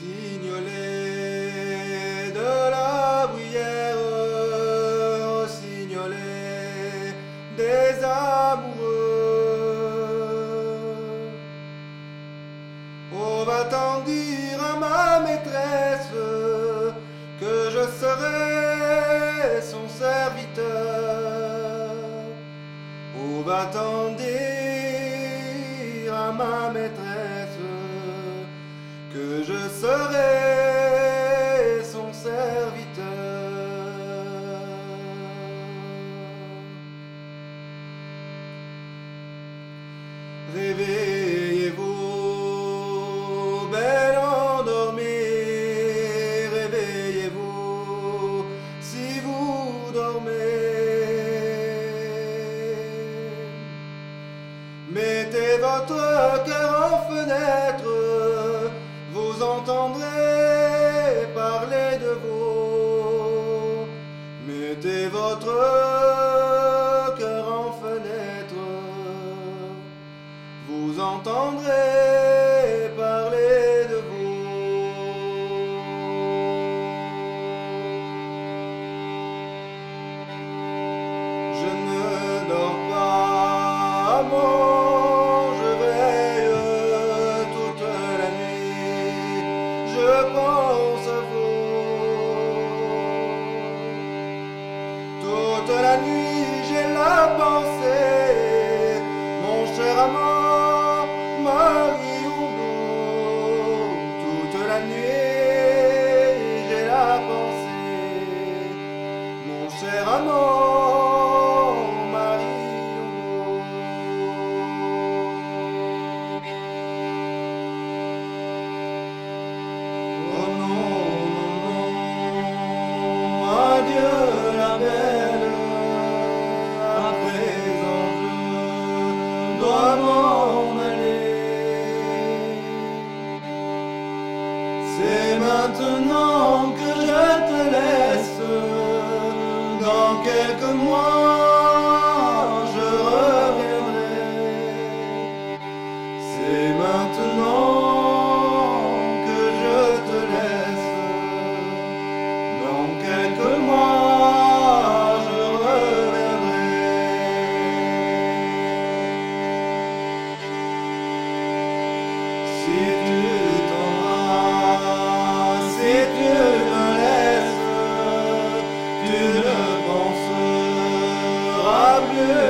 Signolet de la Bruyère, signolet des amoureux. On va t'en dire à ma maîtresse que je serai son serviteur. On va t'en dire à ma maîtresse que je serai son serviteur. Réveillez-vous, belle endormie, réveillez-vous si vous dormez. Mettez votre cœur en fenêtre, vous entendrez parler de vous. Mettez votre cœur en fenêtre, vous entendrez parler de vous. Je ne dors pas, amour. Je pense à vous. Toute la nuit j'ai la pensée, mon cher amant Marie-Humbo. Toute la nuit j'ai la pensée, mon cher amant Marie-Humbo. Adieu la belle, à présent je dois m'en aller. C'est maintenant que je te laisse, dans quelques mois je reviendrai. C'est maintenant yeah.